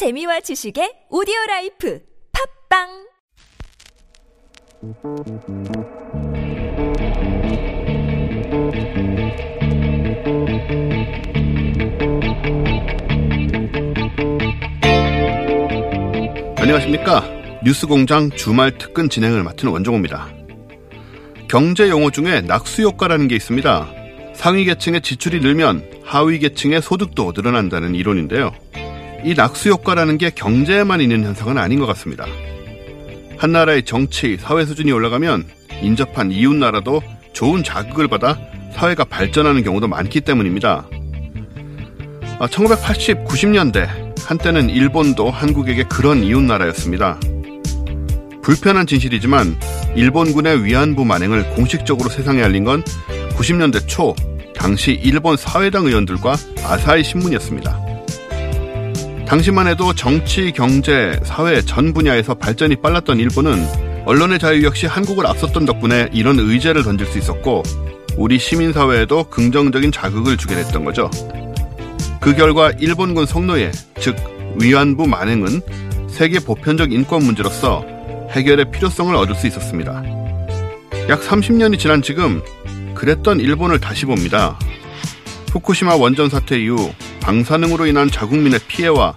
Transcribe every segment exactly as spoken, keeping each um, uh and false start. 재미와 지식의 오디오라이프 팝빵. 안녕하십니까. 뉴스공장 주말 특근 진행을 맡은 원종호입니다. 경제 용어 중에 낙수효과라는 게 있습니다. 상위 계층의 지출이 늘면 하위 계층의 소득도 늘어난다는 이론인데요. 이 낙수효과라는 게 경제에만 있는 현상은 아닌 것 같습니다. 한 나라의 정치, 사회 수준이 올라가면 인접한 이웃나라도 좋은 자극을 받아 사회가 발전하는 경우도 많기 때문입니다. 천구백팔십, 구십년대 한때는 일본도 한국에게 그런 이웃나라였습니다. 불편한 진실이지만 일본군의 위안부 만행을 공식적으로 세상에 알린 건 구십년대 초 당시 일본 사회당 의원들과 아사히 신문이었습니다. 당시만 해도 정치, 경제, 사회 전 분야에서 발전이 빨랐던 일본은 언론의 자유 역시 한국을 앞섰던 덕분에 이런 의제를 던질 수 있었고 우리 시민사회에도 긍정적인 자극을 주게 됐던 거죠. 그 결과 일본군 성노예, 즉 위안부 만행은 세계 보편적 인권 문제로서 해결의 필요성을 얻을 수 있었습니다. 약 삼십년이 지난 지금 그랬던 일본을 다시 봅니다. 후쿠시마 원전 사태 이후 방사능으로 인한 자국민의 피해와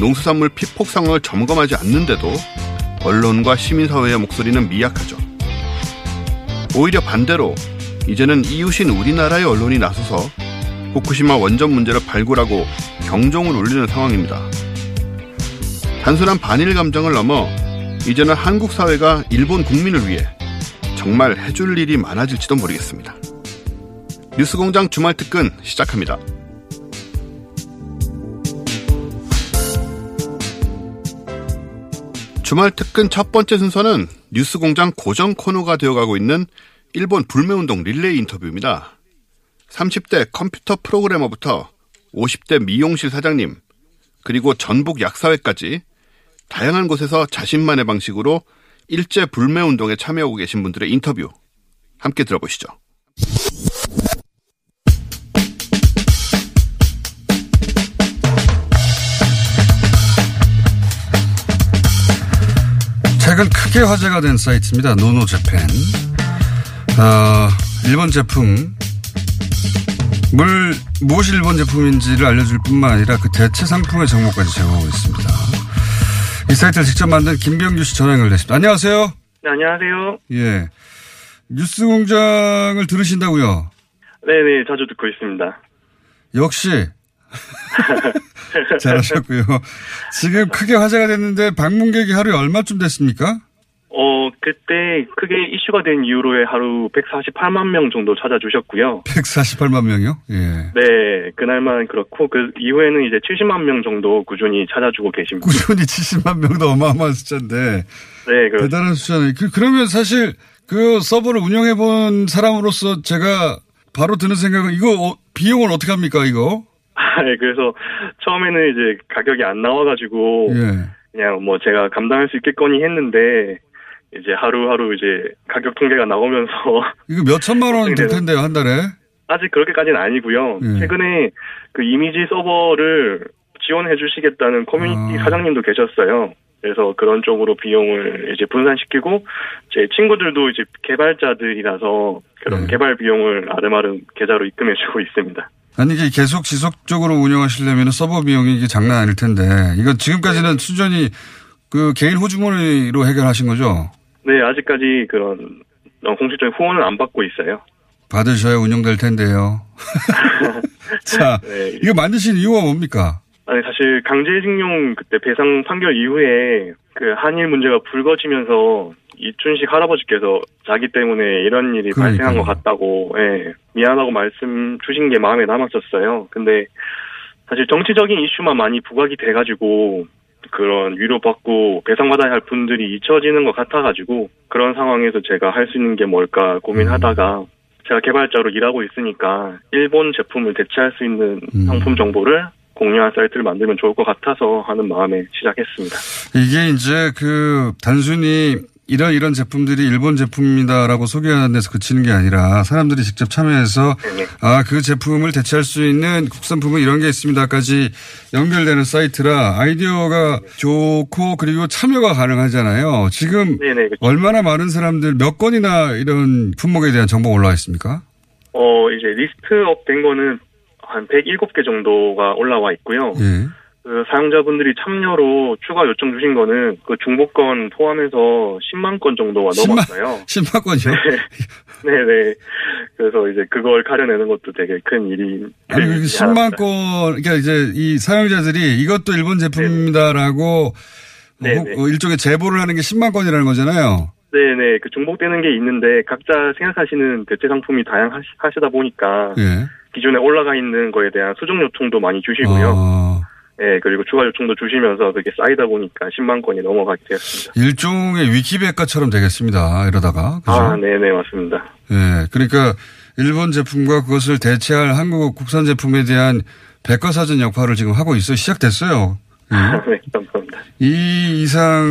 농수산물 피폭 상황을 점검하지 않는데도 언론과 시민사회의 목소리는 미약하죠. 오히려 반대로 이제는 이웃인 우리나라의 언론이 나서서 후쿠시마 원전 문제를 발굴하고 경종을 울리는 상황입니다. 단순한 반일 감정을 넘어 이제는 한국 사회가 일본 국민을 위해 정말 해줄 일이 많아질지도 모르겠습니다. 뉴스공장 주말 특근 시작합니다. 주말 특근 첫 번째 순서는 뉴스공장 고정 코너가 되어가고 있는 일본 불매운동 릴레이 인터뷰입니다. 삼십대 컴퓨터 프로그래머부터 오십대 미용실 사장님, 그리고 전북약사회까지 다양한 곳에서 자신만의 방식으로 일제 불매운동에 참여하고 계신 분들의 인터뷰 함께 들어보시죠. 최근 크게 화제가 된 사이트입니다. 노노재팬. 어, 일본 제품 물, 무엇이 일본 제품인지를 알려줄 뿐만 아니라 그 대체 상품의 정보까지 제공하고 있습니다. 이 사이트를 직접 만든 김병규 씨 전화 연결됐습니다. 안녕하세요. 네, 안녕하세요. 예. 뉴스공장을 들으신다고요? 네네, 자주 듣고 있습니다. 역시. 잘하셨고요. 지금 크게 화제가 됐는데 방문객이 하루에 얼마쯤 됐습니까? 어, 그때 크게 이슈가 된 이후로의 하루 백사십팔만 명 정도 찾아주셨고요. 백사십팔만 명이요? 예. 네, 그날만 그렇고 그 이후에는 이제 칠십만 명 정도 꾸준히 찾아주고 계십니다. 꾸준히 칠십만 명도 어마어마한 숫자인데. 네, 그렇죠. 대단한 숫자네요. 그, 그러면 사실 그 서버를 운영해본 사람으로서 제가 바로 드는 생각은 이거 어, 비용을 어떻게 합니까 이거? 네, 그래서 처음에는 이제 가격이 안 나와가지고 예. 그냥 뭐 제가 감당할 수 있겠거니 했는데. 이제 하루하루 이제 가격 통계가 나오면서. 이거 몇 천만 원 될 텐데요, 한 달에? 아직 그렇게까지는 아니고요. 예. 최근에 그 이미지 서버를 지원해 주시겠다는 커뮤니티 아. 사장님도 계셨어요. 그래서 그런 쪽으로 비용을 이제 분산시키고, 제 친구들도 이제 개발자들이라서 그런 예. 개발 비용을 아름아름 계좌로 입금해 주고 있습니다. 아니, 이게 계속 지속적으로 운영하시려면 서버 비용이 이게 장난 아닐 텐데, 이건 지금까지는 네. 순전히 그 개인 호주머니로 해결하신 거죠? 네, 아직까지 그런 공식적인 후원은 안 받고 있어요. 받으셔야 운영될 텐데요. 자, 네. 이거 만드신 이유가 뭡니까? 아니, 사실 강제징용 그때 배상 판결 이후에 그 한일 문제가 불거지면서 이춘식 할아버지께서 자기 때문에 이런 일이 그러니까요. 발생한 것 같다고, 예, 미안하고 말씀 주신 게 마음에 남았었어요. 근데 사실 정치적인 이슈만 많이 부각이 돼가지고 그런 위로받고 배상받아야 할 분들이 잊혀지는 것 같아가지고 그런 상황에서 제가 할 수 있는 게 뭘까 고민하다가 음. 제가 개발자로 일하고 있으니까 일본 제품을 대체할 수 있는 음. 상품 정보를 공유한 사이트를 만들면 좋을 것 같아서 하는 마음에 시작했습니다. 이게 이제 그 단순히 이런 이런 제품들이 일본 제품이다라고 소개하는 데서 그치는 게 아니라 사람들이 직접 참여해서 네. 아, 그 제품을 대체할 수 있는 국산품은 이런 게 있습니다까지 연결되는 사이트라 아이디어가 네. 좋고 그리고 참여가 가능하잖아요. 지금 네, 네, 얼마나 많은 사람들 몇 건이나 이런 품목에 대한 정보가 올라와 있습니까? 어, 이제 리스트업 된 거는 한 백일곱 개 정도가 올라와 있고요. 네. 그 사용자분들이 참여로 추가 요청 주신 거는 그 중복건 포함해서 십만 건 정도가 넘었어요. 십만 건이요? 네. 네네. 그래서 이제 그걸 가려내는 것도 되게 큰 일이. 아니, 십만 건, 그러니까 이제 이 사용자들이 이것도 일본 제품입니다라고 뭐 일종의 제보를 하는 게 십만 건이라는 거잖아요. 네네. 그 중복되는 게 있는데 각자 생각하시는 대체 상품이 다양하시다 보니까 네. 기존에 올라가 있는 거에 대한 수정 요청도 많이 주시고요. 아. 예, 그리고 추가 요청도 주시면서 그게 쌓이다 보니까 십만 건이 넘어가게 되었습니다. 일종의 위키백과처럼 되겠습니다. 이러다가. 그죠? 아, 네네, 맞습니다. 예, 그러니까 일본 제품과 그것을 대체할 한국 국산 제품에 대한 백과사전 역할을 지금 하고 있어 시작됐어요. 예. 아, 네, 감사합니다. 이 이상,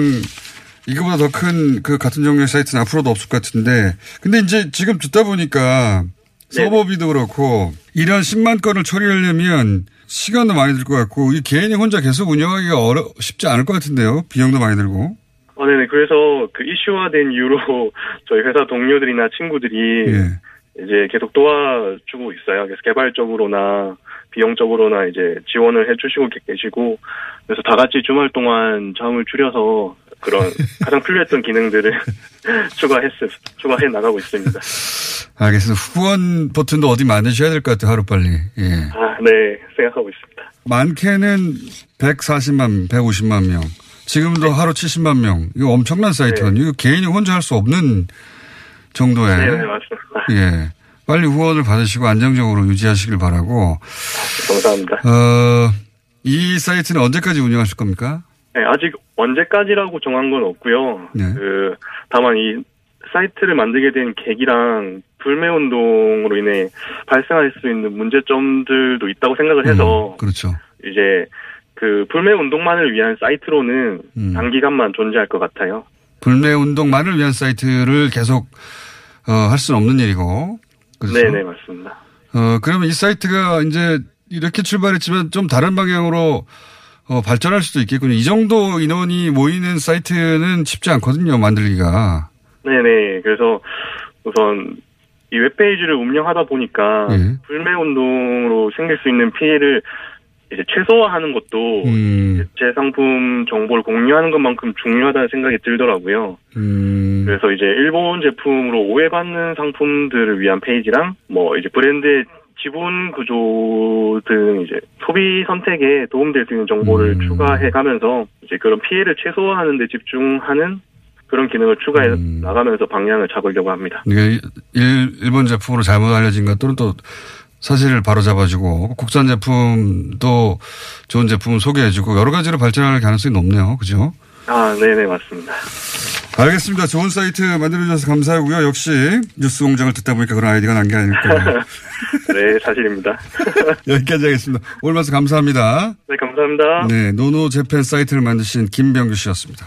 이거보다 더 큰 그 같은 종류의 사이트는 앞으로도 없을 것 같은데. 근데 이제 지금 듣다 보니까 서버비도 그렇고 이런 십만 건을 처리하려면 시간도 많이 들 것 같고 이 개인이 혼자 계속 운영하기가 어려 쉽지 않을 것 같은데요. 비용도 많이 들고. 어, 네네. 그래서 그 이슈화된 이후로 저희 회사 동료들이나 친구들이 예. 이제 계속 도와주고 있어요. 그래서 개발적으로나 비용적으로나 이제 지원을 해주시고 계시고 그래서 다 같이 주말 동안 잠을 줄여서 그런 가장 필요했던 기능들을 추가했을 추가해 나가고 있습니다. 알겠습니다. 후원 버튼도 어디 만드셔야 될 것 같아요. 하루빨리. 예. 아, 네. 생각하고 있습니다. 많게는 백사십만, 백오십만 명. 지금도 네. 하루 칠십만 명. 이거 엄청난 사이트는. 네. 이거 개인이 혼자 할 수 없는 정도에. 네, 네, 맞습니다. 예. 빨리 후원을 받으시고 안정적으로 유지하시길 바라고. 감사합니다. 어, 이 사이트는 언제까지 운영하실 겁니까? 네, 아직 언제까지라고 정한 건 없고요. 네. 그, 다만 이 사이트를 만들게 된 계기랑 불매운동으로 인해 발생할 수 있는 문제점들도 있다고 생각을 해서. 음, 그렇죠. 이제 그 불매운동만을 위한 사이트로는 음. 단기간만 존재할 것 같아요. 불매운동만을 위한 사이트를 계속, 어, 할 수는 없는 일이고. 그렇죠? 네네, 맞습니다. 어, 그러면 이 사이트가 이제 이렇게 출발했지만 좀 다른 방향으로 어, 발전할 수도 있겠군요. 이 정도 인원이 모이는 사이트는 쉽지 않거든요, 만들기가. 네네. 그래서 우선 이 웹페이지를 운영하다 보니까 네. 불매운동으로 생길 수 있는 피해를 이제 최소화하는 것도 음. 제 상품 정보를 공유하는 것만큼 중요하다는 생각이 들더라고요. 음. 그래서 이제 일본 제품으로 오해받는 상품들을 위한 페이지랑 뭐 이제 브랜드의 지분 구조 등 이제 소비 선택에 도움될 수 있는 정보를 음. 추가해 가면서 이제 그런 피해를 최소화하는 데 집중하는 그런 기능을 추가해 음. 나가면서 방향을 잡으려고 합니다. 이게 일본 제품으로 잘못 알려진 것 또는 또 사실을 바로 잡아주고 국산 제품도 좋은 제품을 소개해주고 여러 가지로 발전할 가능성이 높네요. 그죠? 아, 네네, 맞습니다. 알겠습니다. 좋은 사이트 만들어주셔서 감사하고요. 역시 뉴스공장을 듣다 보니까 그런 아이디가 난 게 아닐까요? 네, 사실입니다. 여기까지 하겠습니다. 오늘 말씀 감사합니다. 네, 감사합니다. 네, 노노재팬 사이트를 만드신 김병규 씨였습니다.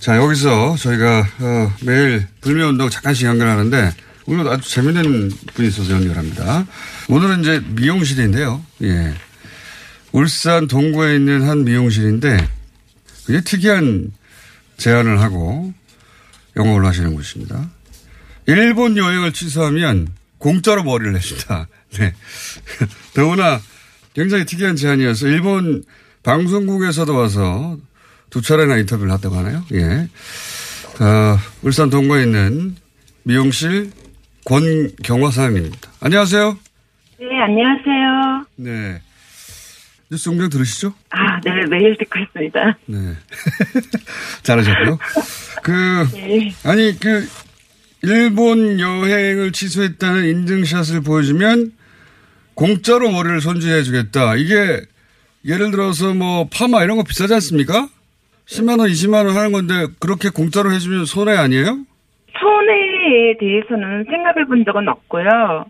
자, 여기서 저희가 어, 매일 불매운동 잠깐씩 연결하는데 오늘 아주 재미있는 분이 있어서 연결합니다. 오늘은 이제 미용실인데요. 예, 울산 동구에 있는 한 미용실인데 이게 특이한 제안을 하고 영업을 하시는 곳입니다. 일본 여행을 취소하면 공짜로 머리를 내준다. 네, 더구나 굉장히 특이한 제안이어서 일본 방송국에서도 와서 두 차례나 인터뷰를 했다고 하나요? 예. 어, 울산 동구에 있는 미용실 권경화 사장님입니다. 안녕하세요. 네, 안녕하세요. 네. 뉴스공장 들으시죠? 아, 네, 매일 듣고 있습니다. 네. 잘하셨고요. 그, 네. 아니, 그, 일본 여행을 취소했다는 인증샷을 보여주면 공짜로 머리를 손질해 주겠다. 이게 예를 들어서 뭐 파마 이런 거 비싸지 않습니까? 십만 원, 이십만 원 하는 건데 그렇게 공짜로 해주면 손해 아니에요? 손해에 대해서는 생각해 본 적은 없고요.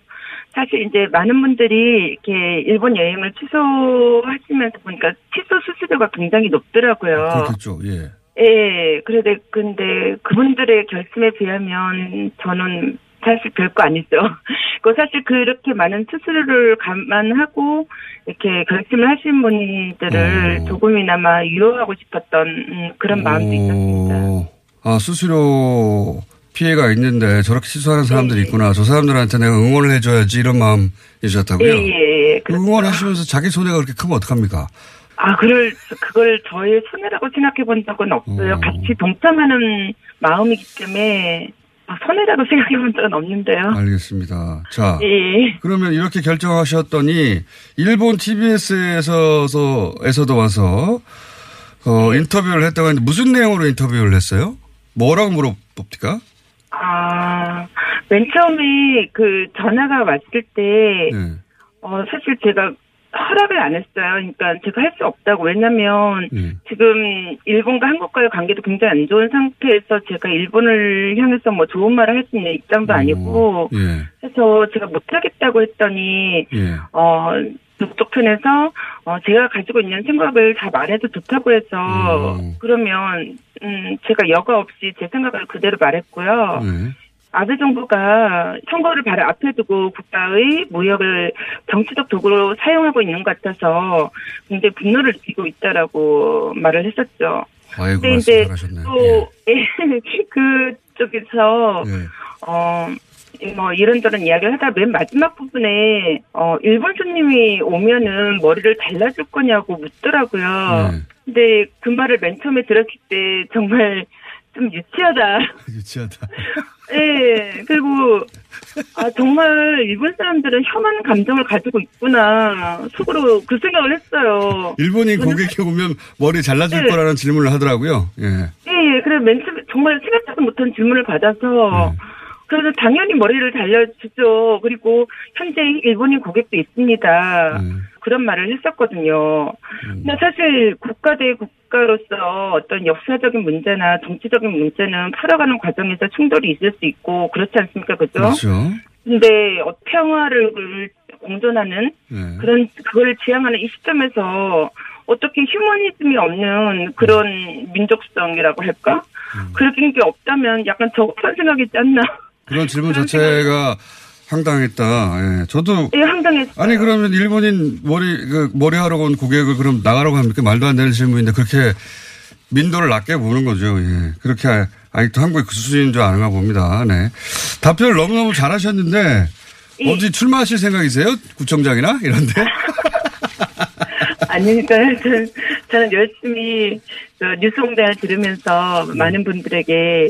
사실 이제 많은 분들이 이렇게 일본 여행을 취소하시면서 보니까 취소 수수료가 굉장히 높더라고요. 그렇겠죠. 예. 예, 그런데 근데 그분들의 결심에 비하면 저는 사실 별거 아니죠. 그 사실 그렇게 많은 수수료를 감안하고 이렇게 결심을 하신 분들을 오. 조금이나마 유혹하고 싶었던 그런 마음도 오. 있었습니다. 아, 수수료 피해가 있는데 저렇게 시소하는 사람들이 네. 있구나. 저 사람들한테 내가 응원을 해줘야지 이런 마음이셨다고요? 예, 예, 예. 응원하시면서 자기 손해가 그렇게 크면 어떡합니까? 아, 그걸, 그걸 저의 손해라고 생각해 본 적은 없어요. 오. 같이 동참하는 마음이기 때문에 손해라고 생각해 본 적은 없는데요. 알겠습니다. 자, 예. 그러면 이렇게 결정하셨더니 일본 티비에스에서도 와서 어, 인터뷰를 했다고 했는데 무슨 내용으로 인터뷰를 했어요? 뭐라고 물어봅니까? 아, 맨 처음에 그 전화가 왔을 때 네. 어, 사실 제가 허락을 안 했어요. 그러니까 제가 할 수 없다고. 왜냐면 네. 지금 일본과 한국과의 관계도 굉장히 안 좋은 상태에서 제가 일본을 향해서 뭐 좋은 말을 할 수 있는 입장도 오, 아니고 예. 그래서 제가 못하겠다고 했더니 예. 어, 저쪽 편에서 어, 제가 가지고 있는 생각을 다 말해도 좋다고 해서 오. 그러면 음, 제가 여과 없이 제 생각을 그대로 말했고요. 네. 아베 정부가 선거를 바로 앞에 두고 국가의 무역을 정치적 도구로 사용하고 있는 것 같아서 굉장히 분노를 느끼고 있다라고 말을 했었죠. 아이고, 근데 이제 또 예. 그쪽에서 예. 어, 뭐 이런저런 이야기를 하다 맨 마지막 부분에 어, 일본 손님이 오면은 머리를 잘라줄 거냐고 묻더라고요. 예. 근데 그 말을 맨 처음에 들었을 때 정말 좀 유치하다. 유치하다. 예. 네, 그리고 아 정말 일본 사람들은 혐한 감정을 가지고 있구나. 속으로 그 생각을 했어요. 일본인 고객이 오면 머리 잘라줄 네. 거라는 질문을 하더라고요. 예. 예. 예. 그래서 맨 처음에 정말 생각지도 못한 질문을 받아서 네. 그래서 당연히 머리를 잘라주죠. 그리고 현재 일본인 고객도 있습니다. 네. 그런 말을 했었거든요. 음. 근데 사실 국가 대 국가로서 어떤 역사적인 문제나 정치적인 문제는 풀어가는 과정에서 충돌이 있을 수 있고 그렇지 않습니까? 그죠? 그렇죠. 근데 평화를 공존하는 네. 그런 그걸 지향하는 이 시점에서 어떻게 휴머니즘이 없는 그런 음. 민족성이라고 할까? 음. 그런 게 없다면 약간 적극한 생각이지 않나? 그런 질문 그런 자체가 황당했다. 예, 저도. 예, 황당했어요. 아니, 그러면 일본인 머리, 그, 머리하러 온 고객을 그럼 나가라고 합니까? 말도 안 되는 질문인데 그렇게 민도를 낮게 보는 거죠. 예. 그렇게, 아직도 한국의 그 수준인 줄 아는가 봅니다. 네. 답변을 너무너무 잘하셨는데, 예. 어디 출마하실 생각이세요? 구청장이나? 이런데? 아니, 그러니까 저는, 저는 열심히 뉴스공장을 들으면서 음. 많은 분들에게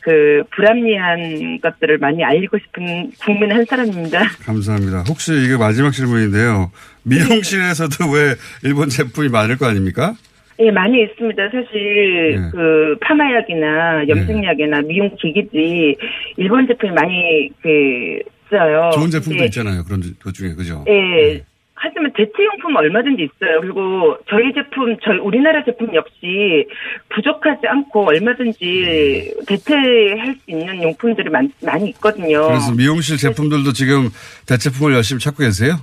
그 불합리한 것들을 많이 알리고 싶은 국민 한 사람입니다. 감사합니다. 혹시 이게 마지막 질문인데요. 미용실에서도 왜 일본 제품이 많을 거 아닙니까? 예, 많이 있습니다. 사실 예. 그 파마약이나 염색약이나 예. 미용기기지 일본 제품이 많이 그 있어요. 좋은 제품도 예. 있잖아요. 그런 것 중에 그죠? 예. 예. 하지만 대체용품 얼마든지 있어요. 그리고 저희 제품, 저희 우리나라 제품 역시 부족하지 않고 얼마든지 대체할 수 있는 용품들이 많이 있거든요. 그래서 미용실 제품들도 지금 대체품을 열심히 찾고 계세요?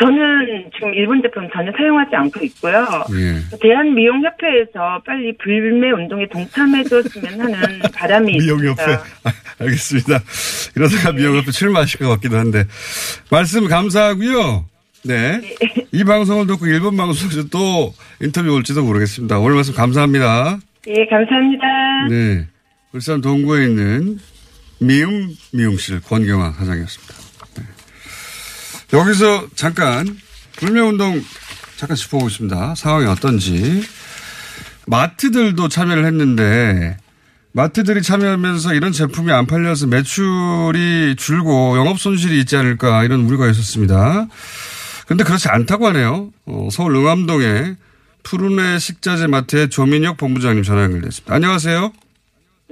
저는 지금 일본 제품 전혀 사용하지 않고 있고요. 예. 대한미용협회에서 빨리 불매 운동에 동참해 줬으면 하는 바람이 미용협회. 있습니다. 미용협회. 알겠습니다. 이러다가 네. 미용협회 출마하실 것 같기도 한데. 말씀 감사하고요. 네. 이 방송을 듣고 일본 방송에서 또 인터뷰 올지도 모르겠습니다. 오늘 말씀 감사합니다. 예, 감사합니다. 네. 울산 동구에 있는 미음 미용실 권경화 사장이었습니다. 네. 여기서 잠깐 불매운동 잠깐 짚어보겠습니다. 상황이 어떤지. 마트들도 참여를 했는데 마트들이 참여하면서 이런 제품이 안 팔려서 매출이 줄고 영업 손실이 있지 않을까 이런 우려가 있었습니다. 근데 그렇지 않다고 하네요. 어, 서울 응암동의 푸르네식자재마트의 조민혁 본부장님 전화 연결됐습니다. 안녕하세요.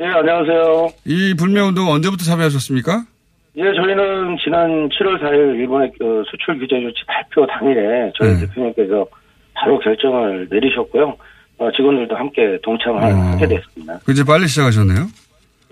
예, 안녕하세요. 이 불매운동 언제부터 참여하셨습니까? 예, 저희는 지난 칠월 사일 일본의 수출 규제 조치 발표 당일에 저희 네. 대표님께서 바로 결정을 내리셨고요. 어, 직원들도 함께 동참을 어, 하게 됐습니다. 이제 빨리 시작하셨네요?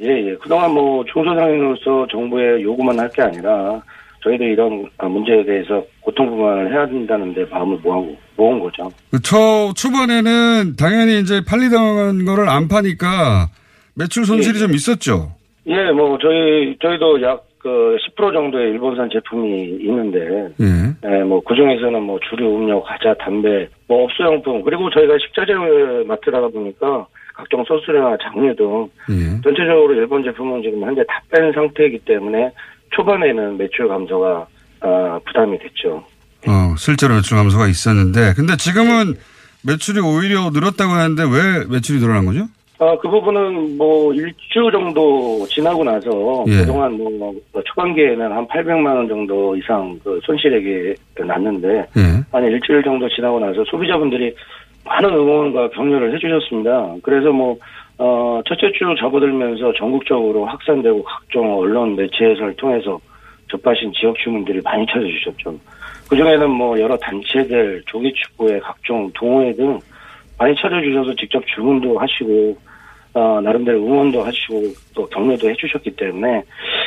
예, 예. 그동안 뭐 중소상인으로서 정부에 요구만 할 게 아니라 저희도 이런 문제에 대해서 고통분만을 해야 된다는데 마음을 모아고, 모은 거죠. 초, 초반에는 당연히 이제 팔리던 거를 안 파니까 매출 손실이 예. 좀 있었죠? 예, 뭐, 저희, 저희도 약 그 십 퍼센트 정도의 일본산 제품이 있는데, 예. 예, 뭐, 그 중에서는 뭐, 주류 음료, 과자, 담배, 뭐, 업소용품, 그리고 저희가 식자재마트라다 보니까 각종 소스류나 장류 등, 예. 전체적으로 일본 제품은 지금 현재 다 뺀 상태이기 때문에, 초반에는 매출 감소가 어, 부담이 됐죠. 어, 실제로 매출 감소가 있었는데, 근데 지금은 매출이 오히려 늘었다고 하는데 왜 매출이 늘어난 거죠? 어, 그 부분은 뭐 일주 정도 지나고 나서 예. 그동안 뭐 초반기에는 한 팔백만 원 정도 이상 그 손실액이 났는데 예. 한 일주일 정도 지나고 나서 소비자분들이 많은 응원과 격려를 해주셨습니다. 그래서 뭐 어, 첫째 주 접어들면서 전국적으로 확산되고 각종 언론 매체에서를 통해서 접하신 지역 주민들이 많이 찾아주셨죠. 그중에는 뭐 여러 단체들, 조기축구회, 각종 동호회 등 많이 찾아주셔서 직접 주문도 하시고 어, 나름대로 응원도 하시고 또 격려도 해주셨기 때문에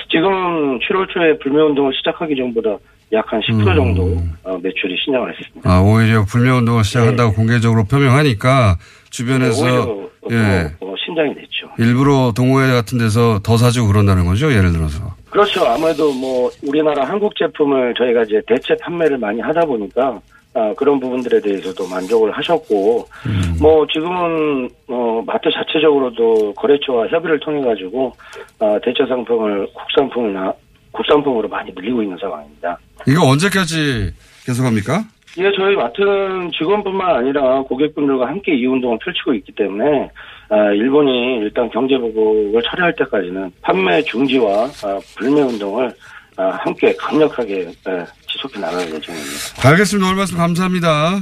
지금 칠월 초에 불매운동을 시작하기 전보다 약 한 십 퍼센트 음. 정도 어, 매출이 신장을 했습니다. 아, 오히려 불매운동을 시작한다고 네. 공개적으로 표명하니까 주변에서 네, 오히려 예. 뭐, 뭐 신장이 됐죠. 일부러 동호회 같은 데서 더 사주고 그런다는 거죠? 예를 들어서. 그렇죠. 아무래도 뭐 우리나라 한국 제품을 저희가 이제 대체 판매를 많이 하다 보니까 아, 그런 부분들에 대해서도 만족을 하셨고 음. 뭐 지금은 어, 마트 자체적으로도 거래처와 협의를 통해 가지고 아, 대체 상품을 국산품이나 국산품으로 많이 늘리고 있는 상황입니다. 이거 언제까지 계속합니까? 예, 저희 마트는 직원뿐만 아니라 고객분들과 함께 이 운동을 펼치고 있기 때문에 일본이 일단 경제보복을 처리할 때까지는 판매 중지와 불매운동을 함께 강력하게 지속해 나갈 예정입니다. 알겠습니다. 오늘 말씀 감사합니다.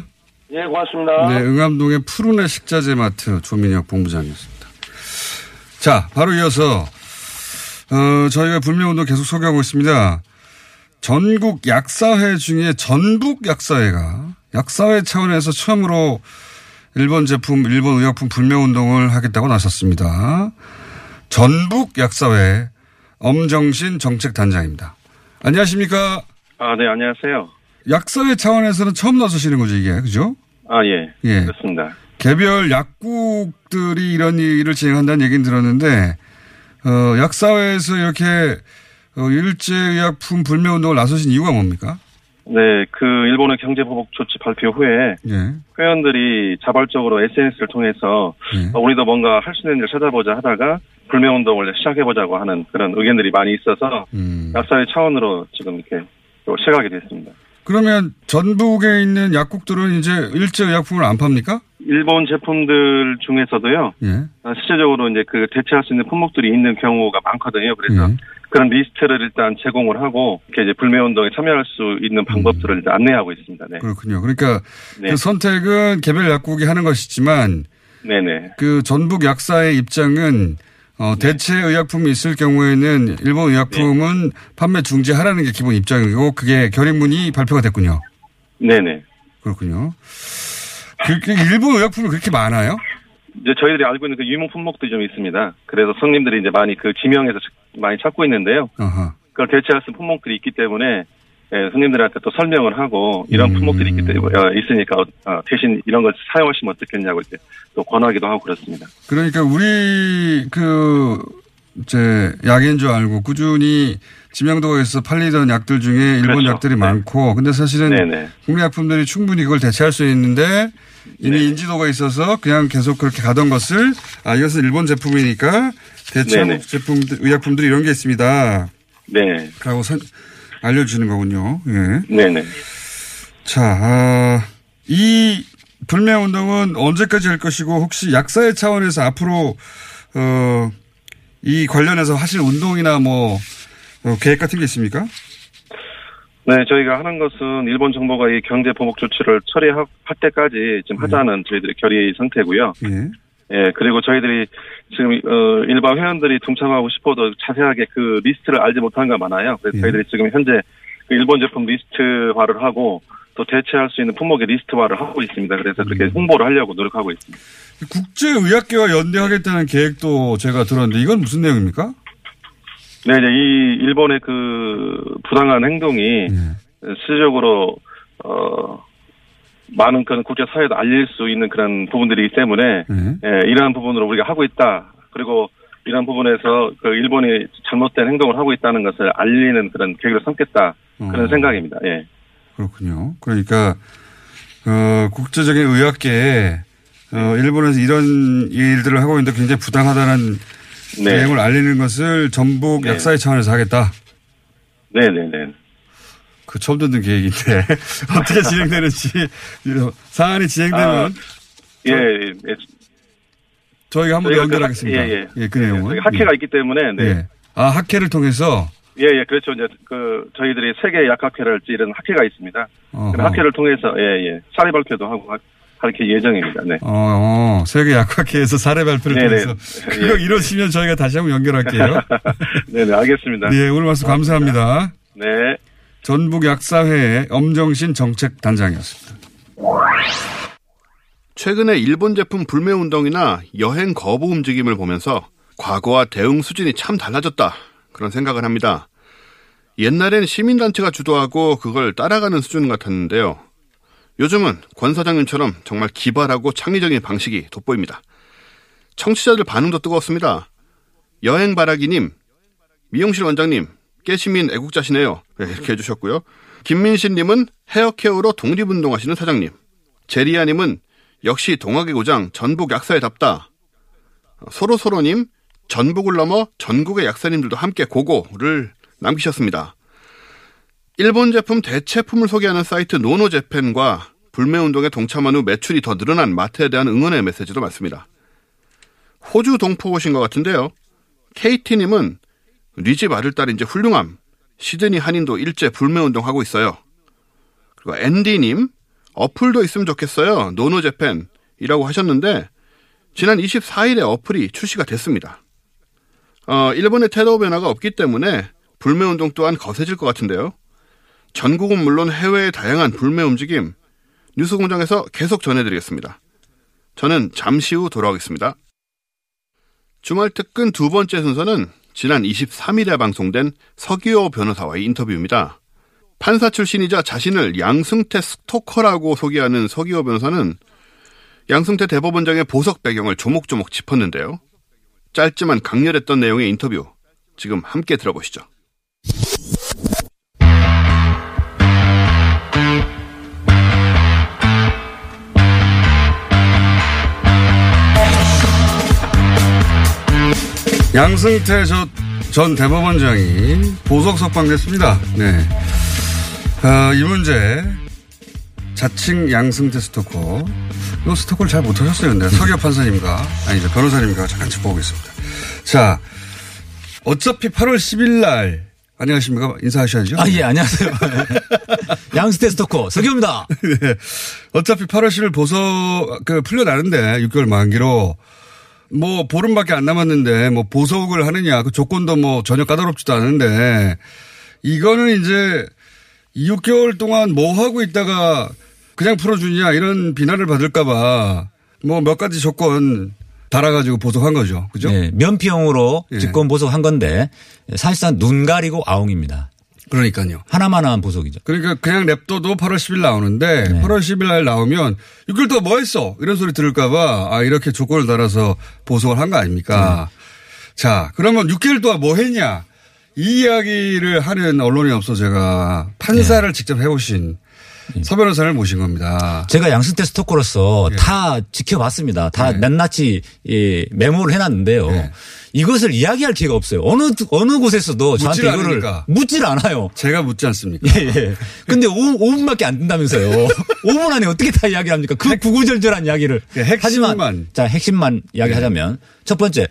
예, 고맙습니다. 네, 응암동의 푸르네식자재마트 조민혁 본부장이었습니다. 자, 바로 이어서 어, 저희가 불매운동 계속 소개하고 있습니다. 전북 약사회 중에 전북 약사회가 약사회 차원에서 처음으로 일본 제품, 일본 의약품 불매운동을 하겠다고 나섰습니다. 전북 약사회 엄정신 정책단장입니다. 안녕하십니까? 아, 네, 안녕하세요. 약사회 차원에서는 처음 나서시는 거죠, 이게, 그죠? 아, 예. 예. 그렇습니다. 개별 약국들이 이런 일을 진행한다는 얘기는 들었는데, 어, 약사회에서 이렇게 어, 일제의약품 불매운동을 나서신 이유가 뭡니까? 네, 그 일본의 경제보복 조치 발표 후에 예. 회원들이 자발적으로 에스엔에스를 통해서 예. 우리도 뭔가 할 수 있는 일을 찾아보자 하다가 불매운동을 시작해보자고 하는 그런 의견들이 많이 있어서 음. 약사회 차원으로 지금 이렇게 시작하게 됐습니다. 그러면 전북에 있는 약국들은 이제 일제의약품을 안 팝니까? 일본 제품들 중에서도요. 예. 실제적으로 이제 그 대체할 수 있는 품목들이 있는 경우가 많거든요. 그래서 예. 그런 리스트를 일단 제공을 하고 이렇게 이제 불매운동에 참여할 수 있는 방법들을 음. 일단 안내하고 있습니다. 네. 그렇군요. 그러니까 네. 그 선택은 개별 약국이 하는 것이지만 네네. 그 전북 약사의 입장은 어, 대체 의약품이 있을 경우에는 일본 의약품은 네. 판매 중지하라는 게 기본 입장이고 그게 결의문이 발표가 됐군요. 네네. 그렇군요. 그, 일본 의약품이 그렇게 많아요? 이제 저희들이 알고 있는 그 유명 품목들이 좀 있습니다. 그래서 손님들이 이제 많이 그 지명해서 많이 찾고 있는데요. 아하. 그걸 대체할 수 있는 품목들이 있기 때문에 손님들한테 또 설명을 하고 이런 음. 품목들이 있기 때문에 있으니까 대신 이런 걸 사용하시면 어떻겠냐고 이제 또 권하기도 하고 그렇습니다. 그러니까 우리 그 이제 약인 줄 알고 꾸준히 지명도가 있어 팔리던 약들 중에 일본 그렇죠. 약들이 네. 많고 근데 사실은 네네. 국내 약품들이 충분히 그걸 대체할 수 있는데 이미 네. 인지도가 있어서 그냥 계속 그렇게 가던 것을 아 이것은 일본 제품이니까 대체 제품들 의약품들이 이런 게 있습니다. 네. 라고 선, 알려주는 거군요. 예. 네네. 자, 아, 이 불매운동은 언제까지 할 것이고 혹시 약사회 차원에서 앞으로 어, 이 관련해서 하실 운동이나 뭐 어, 계획 같은 게 있습니까? 네, 저희가 하는 것은 일본 정부가 이 경제 보복 조치를 처리할 때까지 지금 네. 하자는 저희들의 결의 상태고요. 네. 예, 그리고 저희들이 지금 어, 일반 회원들이 동참하고 싶어도 자세하게 그 리스트를 알지 못한 게 많아요. 그래서 네. 저희들이 지금 현재 그 일본 제품 리스트화를 하고 또 대체할 수 있는 품목의 리스트화를 하고 있습니다. 그래서 그렇게 홍보를 하려고 노력하고 있습니다. 국제의학계와 연대하겠다는 계획도 제가 들었는데 이건 무슨 내용입니까? 네, 이제 이 일본의 그 부당한 행동이 네. 실질적으로 어 많은 그런 국제 사회도 알릴 수 있는 그런 부분들이기 때문에 네. 예, 이러한 부분으로 우리가 하고 있다. 그리고 이런 부분에서 그 일본이 잘못된 행동을 하고 있다는 것을 알리는 그런 계기로 삼겠다. 그런 어. 생각입니다. 예. 그렇군요. 그러니까 어, 국제적인 의학계에 어, 일본에서 이런 일들을 하고 있는데 굉장히 부당하다는 네. 내용을 알리는 것을 전북 네. 약사회 차원에서 하겠다. 네네네. 네, 네. 그 처음 듣는 계획인데 어떻게 진행되는지 사안이 진행되면 아, 예. 예. 저희가 한번 연결하겠습니다. 그, 예, 예. 예, 그 내용은. 학회가 예. 있기 때문에. 네. 예. 아, 학회를 통해서? 예, 예, 그렇죠. 이제, 그, 저희들이 세계 약학회랄지 이런 학회가 있습니다. 그 학회를 통해서, 예, 예. 사례 발표도 하고, 할 예정입니다. 네. 어, 세계 약학회에서 사례 발표를 네네. 통해서. 그거 예. 이루어지면 저희가 다시 한번 연결할게요. 네네, 알겠습니다. 예, 오늘 말씀 감사합니다. 네. 전북약사회 엄정신 정책단장이었습니다. 최근에 일본 제품 불매운동이나 여행 거부 움직임을 보면서 과거와 대응 수준이 참 달라졌다 그런 생각을 합니다. 옛날엔 시민단체가 주도하고 그걸 따라가는 수준 같았는데요. 요즘은 권 사장님처럼 정말 기발하고 창의적인 방식이 돋보입니다. 청취자들 반응도 뜨거웠습니다. 여행바라기님, 미용실 원장님, 깨시민 애국자시네요. 이렇게 해주셨고요. 김민신님은 헤어케어로 독립운동하시는 사장님. 제리아님은 역시 동학의 고장 전북 약사에답다. 소로소로님, 전북을 넘어 전국의 약사님들도 함께 고고를 남기셨습니다. 일본 제품 대체품을 소개하는 사이트 노노재팬과 불매운동에 동참한 후 매출이 더 늘어난 마트에 대한 응원의 메시지도 많습니다. 호주 동포오신 것 같은데요. 케이티님은 네 집 아들 딸 이제 훌륭함. 시드니 한인도 일제 불매운동하고 있어요. 그리고 앤디님. 어플도 있으면 좋겠어요. 노노재팬이라고 하셨는데 지난 이십사일에 어플이 출시가 됐습니다. 어, 일본의 태도 변화가 없기 때문에 불매운동 또한 거세질 것 같은데요. 전국은 물론 해외의 다양한 불매 움직임 뉴스공장에서 계속 전해드리겠습니다. 저는 잠시 후 돌아오겠습니다. 주말 특근 두 번째 순서는 지난 이십삼일에 방송된 서기호 변호사와의 인터뷰입니다. 판사 출신이자 자신을 양승태 스토커라고 소개하는 서기호 변호사는 양승태 대법원장의 보석 배경을 조목조목 짚었는데요. 짧지만 강렬했던 내용의 인터뷰, 지금 함께 들어보시죠. 양승태 전 대법원장이 보석 석방됐습니다. 네. 어, 이 문제, 자칭 양승태 스토커. 이 스토커를 잘 못하셨어요, 근데. 서기호 판사님과, 아니죠, 변호사님과 잠깐 짚어보겠습니다. 자, 어차피 팔월 십일 날, 안녕하십니까? 인사하셔야죠? 아, 예, 안녕하세요. 양승태 스토커, 서기호입니다. 네. 어차피 팔월 십일 보석, 그, 풀려나는데, 육개월 만기로. 뭐, 보름밖에 안 남았는데, 뭐, 보석을 하느냐, 그 조건도 뭐, 전혀 까다롭지도 않은데, 이거는 이제, 육개월 동안 뭐 하고 있다가 그냥 풀어주냐 이런 비난을 받을까 봐 뭐 몇 가지 조건 달아가지고 보석한 거죠. 그죠? 네. 면피형으로 예. 직권 보석한 건데 사실상 눈 가리고 아웅입니다. 그러니까요. 하나만한 보석이죠. 그러니까 그냥 냅둬도 팔월 십일 나오는데 네. 팔월 십일 날 나오면 육개월 동안 뭐 했어? 이런 소리 들을까 봐 아 이렇게 조건을 달아서 보석을 한 거 아닙니까? 네. 자 그러면 육개월 동안 뭐 했냐? 이 이야기를 하는 언론이 없어 제가 판사를 네. 직접 해오신 서 변호사를 모신 겁니다. 제가 양승태 스토커로서 네. 다 지켜봤습니다. 다 네. 낱낱이 예, 메모를 해놨는데요. 네. 이것을 이야기할 기회가 없어요. 어느 어느 곳에서도 저한테 이거를 않으니까. 묻질 않아요. 제가 묻지 않습니까? 예. 그런데 예. 오 분밖에 안 된다면서요. 오 분 안에 어떻게 다 이야기합니까? 그 구구절절한 이야기를. 네, 핵심만. 하지만 자 핵심만 이야기하자면 네. 첫 번째.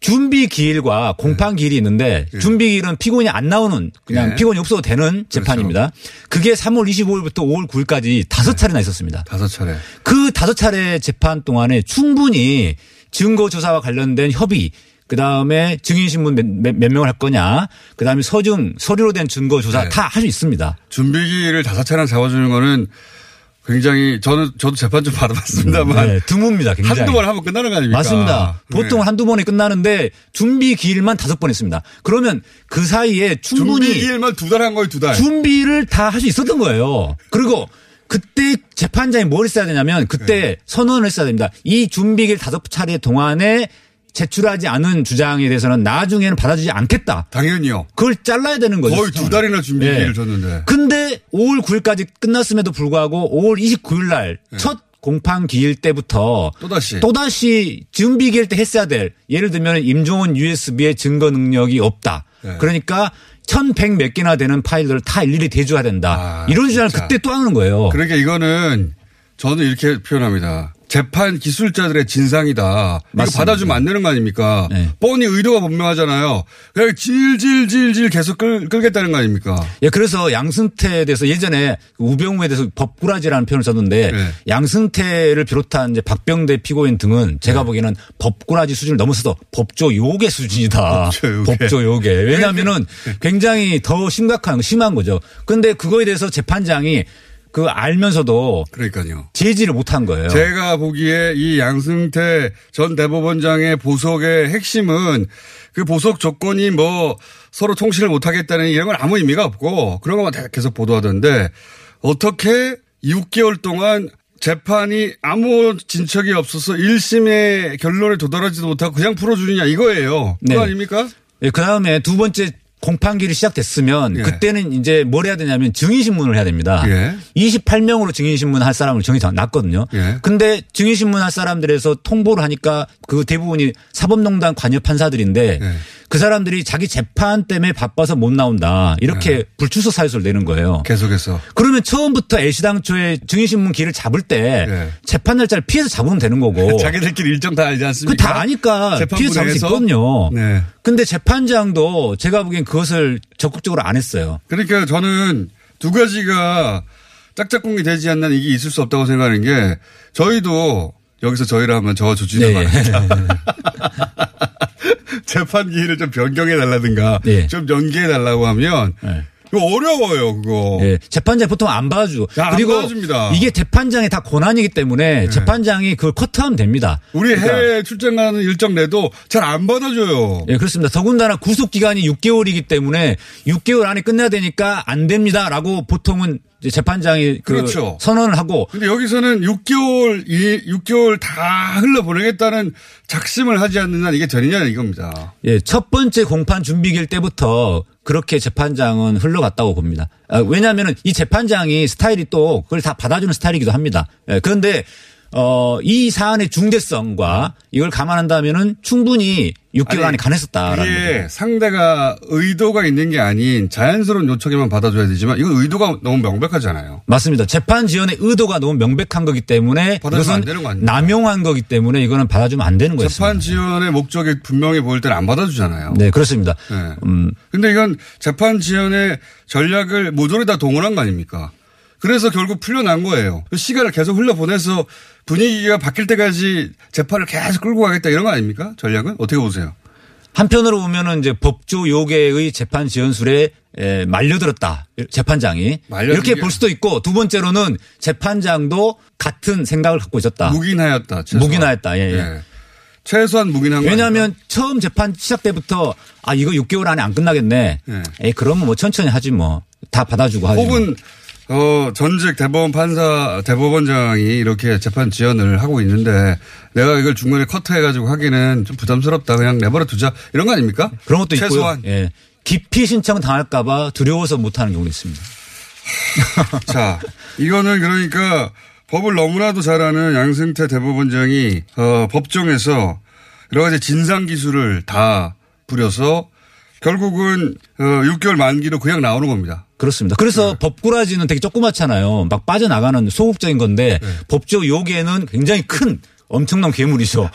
준비 기일과 공판 네. 기일이 있는데 네. 준비 기일은 피고인이 안 나오는 그냥 네. 피고인이 없어도 되는 재판입니다. 그렇죠. 그게 삼월 이십오일부터 오월 구일까지 다섯 차례나 있었습니다. 다섯 차례. 그 다섯 차례 재판 동안에 충분히 증거 조사와 관련된 협의, 그 다음에 증인 신문 몇, 몇, 몇 명을 할 거냐, 그 다음에 서증 서류로 된 증거 조사 네. 다 할 수 있습니다. 준비 기일을 다섯 차례나 잡아주는 거는 굉장히 저는 저도 재판 좀 받아봤습니다만 네, 드뭅니다. 굉장히. 한두 번 하면 끝나는 거 아닙니까? 맞습니다. 보통 네. 한두 번에 끝나는데 준비 기일만 다섯 번 했습니다. 그러면 그 사이에 충분히 준비 기일만 두 달 한 거예요, 두 달. 준비를 다 할 수 있었던 거예요. 그리고 그때 재판장이 뭘 써야 되냐면 그때 네. 선언을 써야 됩니다. 이 준비 기일 다섯 차례 동안에 제출하지 않은 주장에 대해서는 나중에는 받아주지 않겠다. 당연히요. 그걸 잘라야 되는 거죠. 거의 두 달이나 준비를 네. 줬는데. 근데 오월 구일까지 끝났음에도 불구하고 오월 이십구일 날 첫 네. 공판 기일 때부터 또다시 또다시 준비 기일 때 했어야 될 예를 들면 임종원 유에스비의 증거 능력이 없다. 네. 그러니까 천백 몇 개나 되는 파일들을 다 일일이 대조해야 된다. 아, 이런 주장을 진짜. 그때 또 하는 거예요. 그러니까 이거는 저는 이렇게 표현합니다. 재판 기술자들의 진상이다. 맞습니다. 이거 받아주면 안 되는 거 아닙니까? 네. 뻔히 의도가 분명하잖아요. 그냥 질질질질 계속 끌, 끌겠다는 거 아닙니까? 예, 그래서 양승태에 대해서 예전에 우병우에 대해서 법꾸라지라는 표현을 썼는데 네. 양승태를 비롯한 이제 박병대 피고인 등은 제가 네. 보기에는 법꾸라지 수준을 넘어서서 법조 요괴 수준이다. 법조 요괴. 법조 요괴. 왜냐하면은 굉장히 더 심각한, 심한 거죠. 근데 그거에 대해서 재판장이 그 알면서도 그러니까요. 제지를 못한 거예요. 제가 보기에 이 양승태 전 대법원장의 보석의 핵심은 그 보석 조건이 뭐 서로 통신을 못하겠다는 이런 건 아무 의미가 없고 그런 것만 계속 보도하던데 어떻게 육 개월 동안 재판이 아무 진척이 없어서 일 심의 결론에 도달하지도 못하고 그냥 풀어주느냐 이거예요. 네. 그거 아닙니까? 네, 그다음에 두 번째 공판기일이 시작됐으면 예. 그때는 이제 뭘 해야 되냐면 증인신문을 해야 됩니다. 예. 이십팔 명으로 증인신문 할 사람을 정해놨거든요. 예. 근데 증인신문 할 사람들에서 통보를 하니까 그 대부분이 사법농단 관여 판사들인데 예. 그 사람들이 자기 재판 때문에 바빠서 못 나온다. 이렇게 예. 불출석 사유서를 내는 거예요. 계속해서. 그러면 처음부터 애시당초에 증인신문 기일을 잡을 때 예. 재판 날짜를 피해서 잡으면 되는 거고. 자기들끼리 일정 다 알지 않습니까? 그 다 아니까 피해서 잡을 수 있거든요. 네. 근데 재판장도 제가 보기엔 그것을 적극적으로 안 했어요. 그러니까 저는 두 가지가 짝짝꿍이 되지 않는 이게 있을 수 없다고 생각하는 게 저희도 여기서 저희라 하면 저 조진영 말입니다. 재판 기일을 좀 변경해 달라든가 네. 좀 연기해 달라고 하면 네. 어려워요, 그거. 예. 재판장이 보통 안 봐주고. 야, 그리고 안 이게 재판장의 다 권한이기 때문에 네. 재판장이 그걸 커트하면 됩니다. 우리 그러니까. 해외 출장 가는 일정 내도 잘 안 받아줘요. 예, 그렇습니다. 더군다나 구속기간이 육 개월이기 때문에 육 개월 안에 끝내야 되니까 안 됩니다라고 보통은 재판장이 그렇죠. 그 선언을 하고. 근데 여기서는 육 개월, 육 개월 다 흘러보내겠다는 작심을 하지 않는 한 이게 되느냐 이겁니다. 예, 첫 번째 공판 준비기일 때부터 그렇게 재판장은 흘러갔다고 봅니다. 아, 왜냐하면은 이 재판장이 스타일이 또 그걸 다 받아주는 스타일이기도 합니다. 예, 그런데 어, 이 사안의 중대성과 이걸 감안한다면은 충분히 육 개월 아니, 안에 간했었다라는 이게 거죠. 상대가 의도가 있는 게 아닌 자연스러운 요청에만 받아줘야 되지만 이건 의도가 너무 명백하잖아요. 맞습니다. 재판 지연의 의도가 너무 명백한 거기 때문에 이것은 남용한 거기 때문에 이거는 받아주면 안 되는 거예요. 재판 지연의 목적이 분명히 보일 때는 안 받아주잖아요. 네, 그렇습니다. 그런데 네. 음. 이건 재판 지연의 전략을 모조리 다 동원한 거 아닙니까? 그래서 결국 풀려난 거예요. 시간을 계속 흘려보내서 분위기가 바뀔 때까지 재판을 계속 끌고 가겠다 이런 거 아닙니까? 전략은? 어떻게 보세요? 한편으로 보면은 이제 법조 요괴의 재판 지연술에 에, 말려들었다. 재판장이. 이렇게 볼 수도 있고 두 번째로는 재판장도 같은 생각을 갖고 있었다. 묵인하였다. 최소한. 묵인하였다. 예, 예. 예. 최소한 묵인한 거. 왜냐하면 아닌가? 처음 재판 시작 때부터 아, 이거 육 개월 안에 안 끝나겠네. 예. 에이, 그러면 뭐 천천히 하지 뭐. 다 받아주고 하지. 혹은 뭐. 어, 전직 대법원 판사, 대법원장이 이렇게 재판 지연을 하고 있는데 내가 이걸 중간에 커트해가지고 하기는 좀 부담스럽다. 그냥 내버려 두자. 이런 거 아닙니까? 그런 것도 있고요. 최소한. 예. 기피 신청 당할까봐 두려워서 못하는 경우도 있습니다. 자, 이거는 그러니까 법을 너무나도 잘 아는 양승태 대법원장이 어, 법정에서 여러 가지 진상 기술을 다 부려서 결국은 어, 육 개월 만기로 그냥 나오는 겁니다. 그렇습니다. 그래서 네. 법꾸라지는 되게 조그맣잖아요. 막 빠져나가는 소극적인 건데 네. 법조 요괴는 굉장히 큰 엄청난 괴물이죠.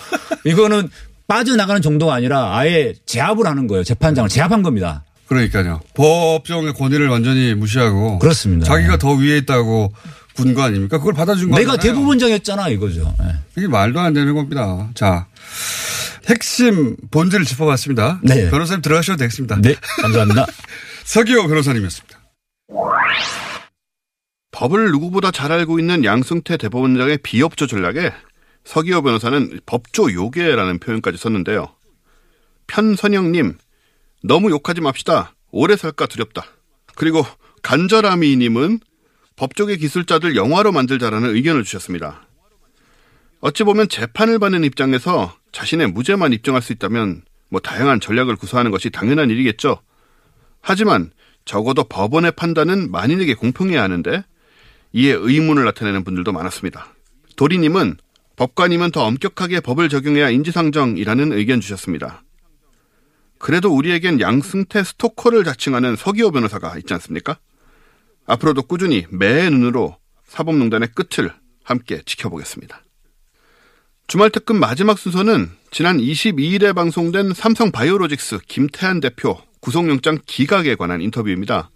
이거는 빠져나가는 정도가 아니라 아예 제압을 하는 거예요. 재판장을 제압한 겁니다. 그러니까요. 법정의 권위를 완전히 무시하고. 그렇습니다. 자기가 네. 더 위에 있다고 군 거 아닙니까? 그걸 받아준 거 아니에요. 내가 대법원장이었잖아 이거죠. 네. 이게 말도 안 되는 겁니다. 자. 핵심 본질을 짚어봤습니다. 네. 변호사님 들어가셔도 되겠습니다. 네. 감사합니다. 서기호 변호사님이었습니다. 법을 누구보다 잘 알고 있는 양승태 대법원장의 비협조 전략에 서기호 변호사는 법조 요괴라는 표현까지 썼는데요. 편선영님, 너무 욕하지 맙시다. 오래 살까 두렵다. 그리고 간절함이님은 법조계 기술자들 영화로 만들자라는 의견을 주셨습니다. 어찌 보면 재판을 받는 입장에서 자신의 무죄만 입증할 수 있다면 뭐 다양한 전략을 구사하는 것이 당연한 일이겠죠. 하지만 적어도 법원의 판단은 만인에게 공평해야 하는데 이에 의문을 나타내는 분들도 많았습니다. 도리님은 법관이면 더 엄격하게 법을 적용해야 인지상정이라는 의견 주셨습니다. 그래도 우리에겐 양승태 스토커를 자칭하는 서기호 변호사가 있지 않습니까? 앞으로도 꾸준히 매의 눈으로 사법농단의 끝을 함께 지켜보겠습니다. 주말 특근 마지막 순서는 지난 이십이일에 방송된 삼성바이오로직스 김태한 대표 구속영장 기각에 관한 인터뷰입니다.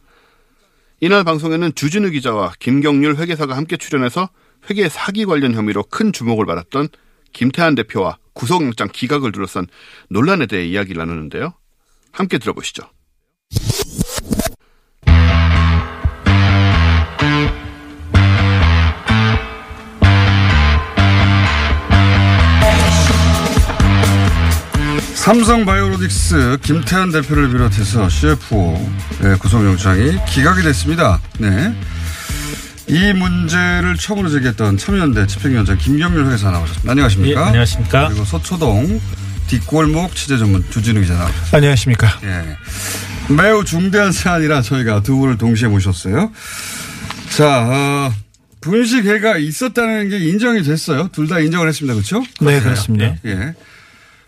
이날 방송에는 주진우 기자와 김경률 회계사가 함께 출연해서 회계 사기 관련 혐의로 큰 주목을 받았던 김태한 대표와 구속영장 기각을 둘러싼 논란에 대해 이야기를 나누는데요. 함께 들어보시죠. 삼성바이오로직스 김태한 대표를 비롯해서 씨에프오의 구속영장이 기각이 됐습니다. 네. 이 문제를 처음으로 제기했던 참여연대 집행위원장 김병규 회계사 나오셨습니다. 안녕하십니까? 예, 안녕하십니까? 그리고 서초동 뒷골목 취재전문 조진우 기자 나오셨습니다. 안녕하십니까? 예. 매우 중대한 사안이라 저희가 두 분을 동시에 모셨어요. 자, 어, 분식회가 있었다는 게 인정이 됐어요. 둘 다 인정을 했습니다. 그렇죠? 네, 그렇습니다. 예.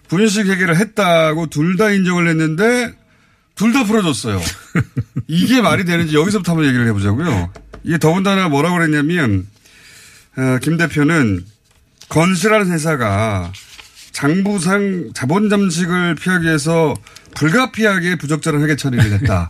분식회계를 했다고 둘 다 인정을 했는데 둘 다 풀어줬어요. 이게 말이 되는지 여기서부터 한번 얘기를 해보자고요. 이게 더군다나 뭐라고 그랬냐면 어, 김 대표는 건실한 회사가 장부상 자본 잠식을 피하기 위해서 불가피하게 부적절한 회계 처리를 했다.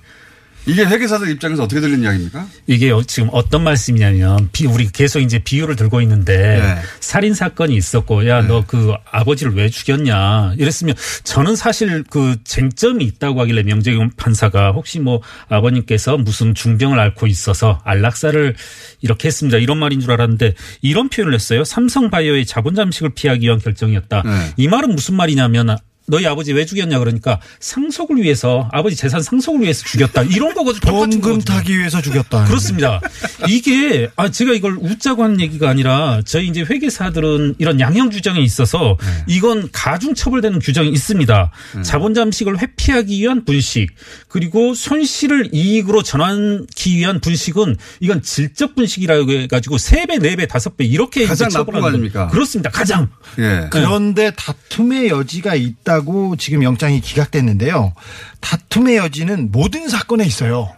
이게 회계사들 입장에서 어떻게 들리는 이야기입니까? 이게 지금 어떤 말씀이냐면 비, 우리 계속 이제 비유를 들고 있는데 네. 살인 사건이 있었고 야, 너 그 네. 아버지를 왜 죽였냐 이랬으면 저는 사실 그 쟁점이 있다고 하길래 명재경 판사가 혹시 뭐 아버님께서 무슨 중병을 앓고 있어서 안락사를 이렇게 했습니다. 이런 말인 줄 알았는데 이런 표현을 했어요. 삼성바이오의 자본 잠식을 피하기 위한 결정이었다. 네. 이 말은 무슨 말이냐면 너희 아버지 왜 죽였냐 그러니까 상속을 위해서 아버지 재산 상속을 위해서 죽였다. 이런 거거든요. 원금 타기 위해서 죽였다. 그렇습니다. 이게 아 제가 이걸 웃자고 하는 얘기가 아니라 저희 이제 회계사들은 이런 양형 규정에 있어서 네. 이건 가중 처벌되는 규정이 있습니다. 네. 자본 잠식을 회피하기 위한 분식 그리고 손실을 이익으로 전환하기 위한 분식은 이건 질적 분식이라고 해가지고 세 배, 네 배, 다섯 배 이렇게 가장 이제 나쁜 거 아닙니까? 그렇습니다. 가장. 네. 그런데 다툼의 여지가 있다. 고 지금 영장이 기각됐는데요. 다툼의 여지는 모든 사건에 있어요.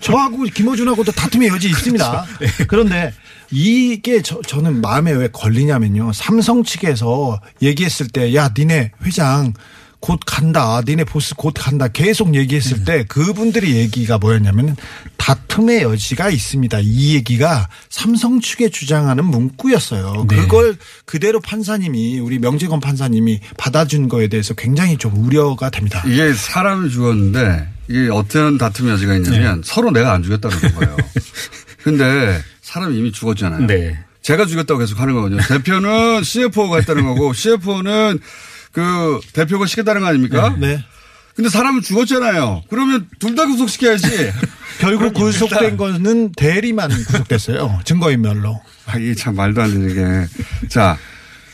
저하고 김어준하고도 다툼의 여지 있습니다. 그렇죠. 그런데 이게 저, 저는 마음에 왜 걸리냐면요. 삼성 측에서 얘기했을 때 야 니네 회장 곧 간다. 니네 보스 곧 간다. 계속 얘기했을 음. 때 그분들의 얘기가 뭐였냐면 다툼의 여지가 있습니다. 이 얘기가 삼성 측에 주장하는 문구였어요. 네. 그걸 그대로 판사님이 우리 명재건 판사님이 받아준 거에 대해서 굉장히 좀 우려가 됩니다. 이게 사람을 죽였는데 이게 어떤 다툼의 여지가 있냐면 네. 서로 내가 안 죽였다는 거예요. 그런데 사람이 이미 죽었잖아요. 네. 제가 죽였다고 계속 하는 거거든요. 대표는 씨에프오가 했다는 거고 씨에프오는 그 대표가 시켰다는 거 아닙니까? 네. 네. 근데 사람은 죽었잖아요. 그러면 둘 다 구속시켜야지. 결국 구속된 거는 대리만 구속됐어요. 증거인멸로. 아, 이게 참 말도 안 되는 게. 자,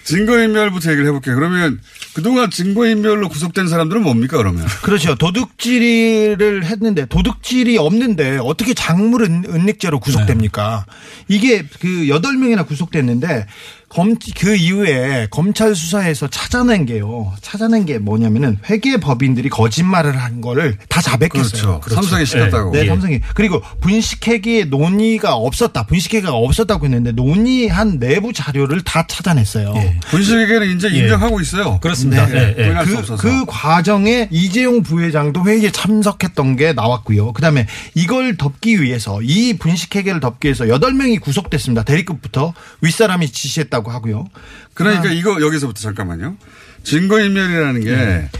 증거인멸부터 얘기를 해볼게요. 그러면 그동안 증거인멸로 구속된 사람들은 뭡니까 그러면? 그렇죠. 도둑질을 했는데 도둑질이 없는데 어떻게 작물 은닉죄로 구속됩니까? 네. 이게 그 여덟 명이나 구속됐는데 검, 그 이후에 검찰 수사에서 찾아낸 게요. 찾아낸 게 뭐냐면은 회계법인들이 거짓말을 한 거를 다 자백했어요. 그렇죠. 그렇죠. 삼성이 시켰다고. 네, 네, 삼성이. 그리고 분식회계의 논의가 없었다. 분식회계가 없었다고 했는데 논의한 내부 자료를 다 찾아냈어요. 네. 분식회계는 이제 인정하고 네. 있어요. 그렇습니다. 네. 네. 네. 그, 그 과정에 이재용 부회장도 회의에 참석했던 게 나왔고요. 그다음에 이걸 덮기 위해서 이 분식회계를 덮기 위해서 여덟 명이 구속됐습니다. 대리급부터 윗사람이 지시했다. 하고요. 그러니까 아. 이거 여기서부터 잠깐만요. 증거인멸이라는 게 네.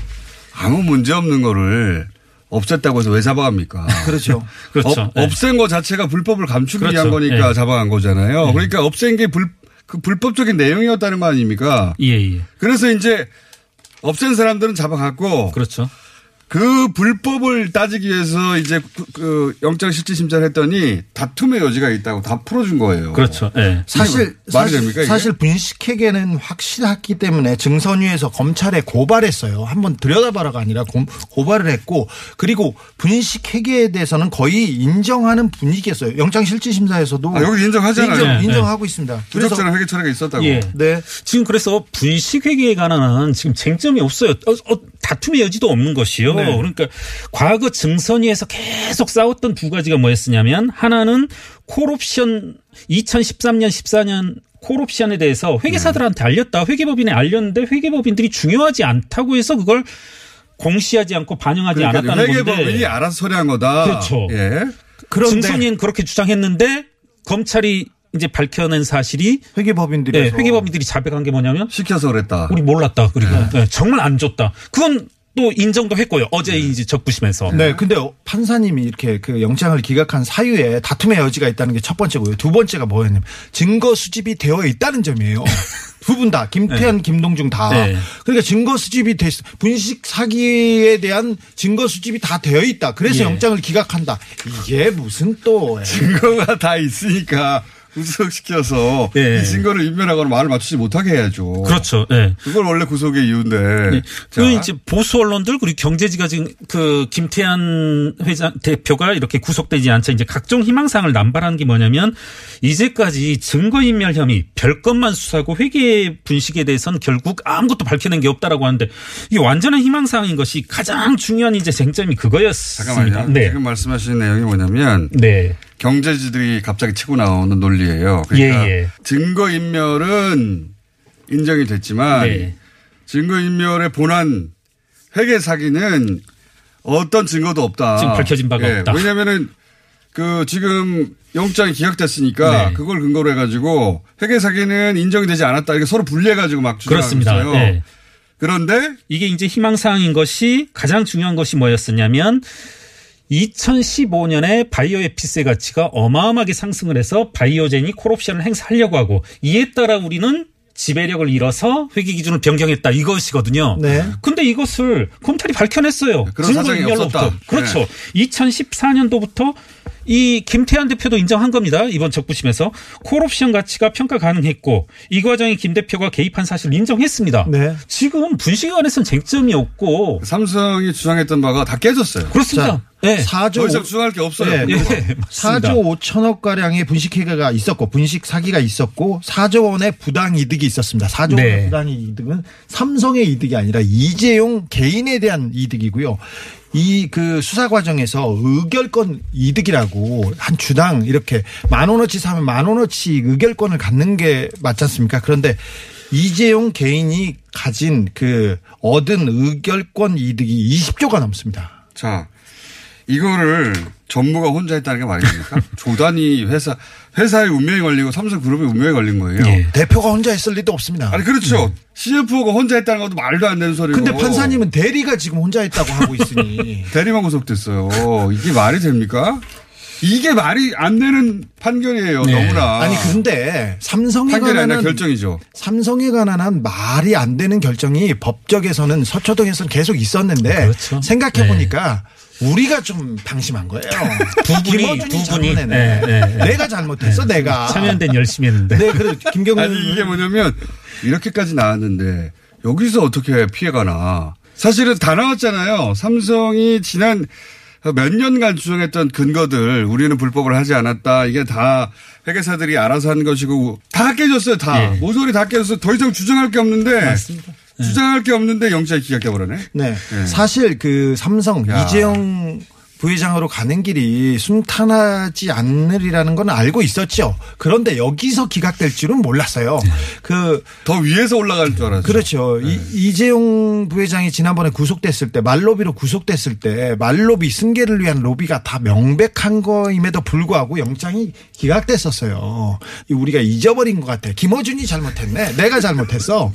아무 문제 없는 거를 없앴다고 해서 왜 잡아갑니까? 그렇죠. 그렇죠. 어, 네. 없앤 거 자체가 불법을 감추기 그렇죠. 위한 거니까 네. 잡아간 거잖아요. 네. 그러니까 없앤 게 불, 그 불법적인 내용이었다는 거 아닙니까? 예, 예. 그래서 이제 없앤 사람들은 잡아갔고. 그렇죠. 그 불법을 따지기 위해서 이제 그 영장실질심사를 했더니 다툼의 여지가 있다고 다 풀어준 거예요. 그렇죠. 네. 사실, 말이 됩니까? 이게? 사실 분식회계는 확실했기 때문에 증선위에서 검찰에 고발했어요. 한번 들여다봐라가 아니라 고, 고발을 했고 그리고 분식회계에 대해서는 거의 인정하는 분위기였어요. 영장실질심사에서도. 아, 여기 인정하잖아요. 인정, 네. 인정하고 네. 있습니다. 부적절한 회계 처리가 있었다고. 예. 네. 지금 그래서 분식회계에 관한 지금 쟁점이 없어요. 어, 어, 다툼의 여지도 없는 것이요. 네. 그러니까 과거 증선위에서 계속 싸웠던 두 가지가 뭐였으냐면 하나는 콜옵션 이천십삼 년 십사 년 콜옵션에 대해서 회계사들한테 알렸다. 회계법인에 알렸는데 회계법인들이 중요하지 않다고 해서 그걸 공시하지 않고 반영하지 그러니까 않았다는 회계법인이 건데. 회계법인이 알아서 처리한 거다. 그렇죠. 예. 그런데 증선위는 그렇게 주장했는데 검찰이 이제 밝혀낸 사실이 회계법인들이 네, 회계법인들이 자백한 게 뭐냐면 시켜서 그랬다. 우리 몰랐다. 그리고 네. 네, 정말 안 줬다. 그건 또 인정도 했고요. 어제 네. 이제 적부심에서. 네. 근데 판사님이 이렇게 그 영장을 기각한 사유에 다툼의 여지가 있다는 게 첫 번째고요. 두 번째가 뭐였냐면 증거 수집이 되어 있다는 점이에요. 두 분 다. 김태한, 네. 김동중 다. 네. 그러니까 증거 수집이 됐, 분식 사기에 대한 증거 수집이 다 되어 있다. 그래서 예. 영장을 기각한다. 이게 무슨 또. 증거가 다 있으니까. 구속시켜서 네. 이 증거를 인멸하거나 말을 맞추지 못하게 해야죠. 그렇죠. 네. 그걸 원래 구속의 이유인데. 네. 그 이제 보수 언론들 그리고 경제지가 지금 그 김태한 회장 대표가 이렇게 구속되지 않자 이제 각종 희망사항을 남발하는 게 뭐냐면 이제까지 증거인멸 혐의 별 것만 수사하고 회계 분식에 대해서는 결국 아무것도 밝혀낸 게 없다라고 하는데 이게 완전한 희망사항인 것이 가장 중요한 이제 쟁점이 그거였습니다. 잠깐만요. 네. 지금 말씀하신 내용이 뭐냐면. 네. 경제지들이 갑자기 치고 나오는 논리예요. 그러니까 예, 예. 증거인멸은 인정이 됐지만 네. 증거인멸의 본안 회계 사기는 어떤 증거도 없다. 지금 밝혀진 바가 예. 없다. 왜냐하면은 그 지금 영장이 기각됐으니까 네. 그걸 근거로 해가지고 회계 사기는 인정이 되지 않았다. 이렇게 서로 분리해가지고 막 주장했어요. 네. 그런데 이게 이제 희망사항인 것이 가장 중요한 것이 뭐였었냐면. 이천십오 년에 바이오 에피스의 가치가 어마어마하게 상승을 해서 바이오젠이 콜옵션을 행사하려고 하고 이에 따라 우리는 지배력을 잃어서 회계 기준을 변경했다 이것이거든요. 네. 근데 이것을 검찰이 밝혀냈어요. 그런 사정이 없었다. 그렇죠. 네. 이천십사 년도부터 이 김태한 대표도 인정한 겁니다. 이번 적부심에서 콜옵션 가치가 평가 가능했고 이 과정에 김 대표가 개입한 사실을 인정했습니다. 네. 지금 분식에 관해서는 쟁점이 없고 삼성이 주장했던 바가 다 깨졌어요. 그렇습니다. 네. 사 조 더 이상 주장할 게 없어요. 네. 네. 사조 오천억 가량의 분식회계가 있었고 분식 사기가 있었고 사조 원의 부당이득이 있었습니다. 사조 네. 원의 부당이득은 삼성의 이득이 아니라 이재용 개인에 대한 이득이고요. 이 그 수사 과정에서 의결권 이득이라고 한 주당 이렇게 만 원어치 사면 만 원어치 의결권을 갖는 게 맞지 않습니까? 그런데 이재용 개인이 가진 그 얻은 의결권 이득이 이십조가 넘습니다. 자, 이거를 전무가 혼자 했다는 게 말입니까? 조단이 회사, 회사의 운명이 걸리고 삼성그룹의 운명이 걸린 거예요. 네. 대표가 혼자 했을 리도 없습니다. 아니, 그렇죠. 네. 씨에프오가 혼자 했다는 것도 말도 안 되는 소리고. 근데 판사님은 대리가 지금 혼자 했다고 하고 있으니. 대리만 구속됐어요. 이게 말이 됩니까? 이게 말이 안 되는 판결이에요. 네. 너무나. 아니, 근데 삼성에 판결이 관한. 판결이 아니라 결정이죠. 삼성에 관한 한 말이 안 되는 결정이 법적에서는 서초동에서는 계속 있었는데. 그렇죠. 생각해보니까. 네. 우리가 좀 방심한 거예요. 두 분이, 두 분이. 네, 네, 네. 내가 잘못했어, 네. 내가. 참여연대는 열심히 했는데. 네, 그래, 김경규. 아니, 이게 뭐냐면, 이렇게까지 나왔는데, 여기서 어떻게 피해가 나. 사실은 다 나왔잖아요. 삼성이 지난 몇 년간 주장했던 근거들, 우리는 불법을 하지 않았다. 이게 다 회계사들이 알아서 한 것이고, 다 깨졌어요, 다. 네. 모서리 다 깨졌어요. 더 이상 주장할 게 없는데. 맞습니다. 주장할 게 없는데 영장이 기각돼버리네. 네. 네. 사실 그 삼성 야. 이재용 부회장으로 가는 길이 순탄하지 않으리라는 건 알고 있었죠. 그런데 여기서 기각될 줄은 몰랐어요. 그 더 위에서 올라갈 줄 알았어요. 그렇죠. 네. 이, 이재용 부회장이 지난번에 구속됐을 때 말로비로 구속됐을 때 말로비 승계를 위한 로비가 다 명백한 거임에도 불구하고 영장이 기각됐었어요. 우리가 잊어버린 것 같아. 김어준이 잘못했네. 내가 잘못했어.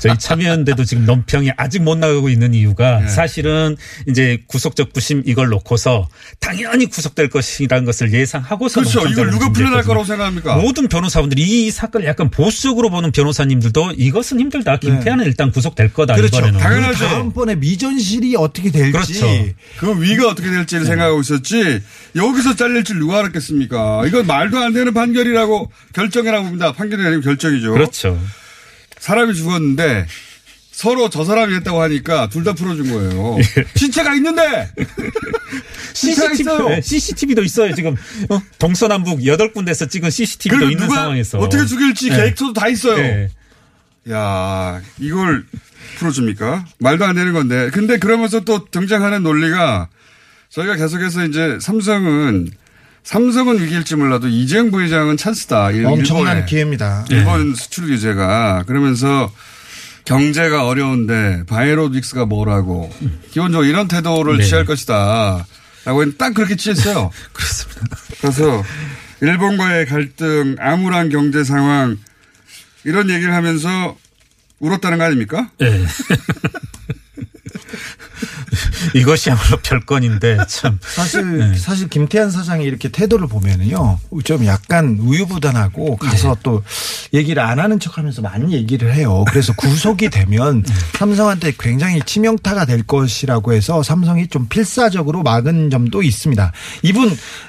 저희 참여연대도 지금 논평이 아직 못 나가고 있는 이유가 네. 사실은 이제 구속적 부심 이걸 놓고서 당연히 구속될 것이라는 것을 예상하고서 그렇죠. 이걸 누가 풀려날 거라고 생각합니까? 모든 변호사분들이 이 사건을 약간 보수적으로 보는 변호사님들도 이것은 힘들다. 김태한은 네. 일단 구속될 거다. 그렇죠. 이번에는. 당연하죠. 다음번에 미전실이 어떻게 될지. 그렇죠. 그 위가 어떻게 될지를 네. 생각하고 있었지 여기서 잘릴 줄 누가 알았겠습니까? 이건 말도 안 되는 판결이라고 결정이라고 봅니다. 판결이 아니고 결정이죠. 그렇죠. 사람이 죽었는데 서로 저 사람이 했다고 하니까 둘 다 풀어준 거예요. 시체가 있는데! 시체가 있어요. 씨씨티비도 있어요, 지금. 어? 동서남북 여덟 군데에서 찍은 씨씨티비도 있는 상황에서. 어떻게 죽일지 네. 계획서도 다 있어요. 네. 야 이걸 풀어줍니까? 말도 안 되는 건데. 근데 그러면서 또 등장하는 논리가 저희가 계속해서 이제 삼성은 삼성은 위기일지 몰라도 이재용 부회장은 찬스다. 엄청난 일본에, 기회입니다. 일본 네. 수출 규제가 그러면서 경제가 어려운데 바이오로직스가 뭐라고 기본적으로 이런 태도를 네. 취할 것이다. 라고 했는데 딱 그렇게 취했어요. 그렇습니다. 그래서 일본과의 갈등, 암울한 경제 상황 이런 얘기를 하면서 울었다는 거 아닙니까? 네. 이것이야말로 별건인데 참 사실 네. 사실 김태한 사장이 이렇게 태도를 보면은요 좀 약간 우유부단하고 가서 네. 또 얘기를 안 하는 척하면서 많이 얘기를 해요. 그래서 구속이 되면 삼성한테 굉장히 치명타가 될 것이라고 해서 삼성이 좀 필사적으로 막은 점도 있습니다. 이분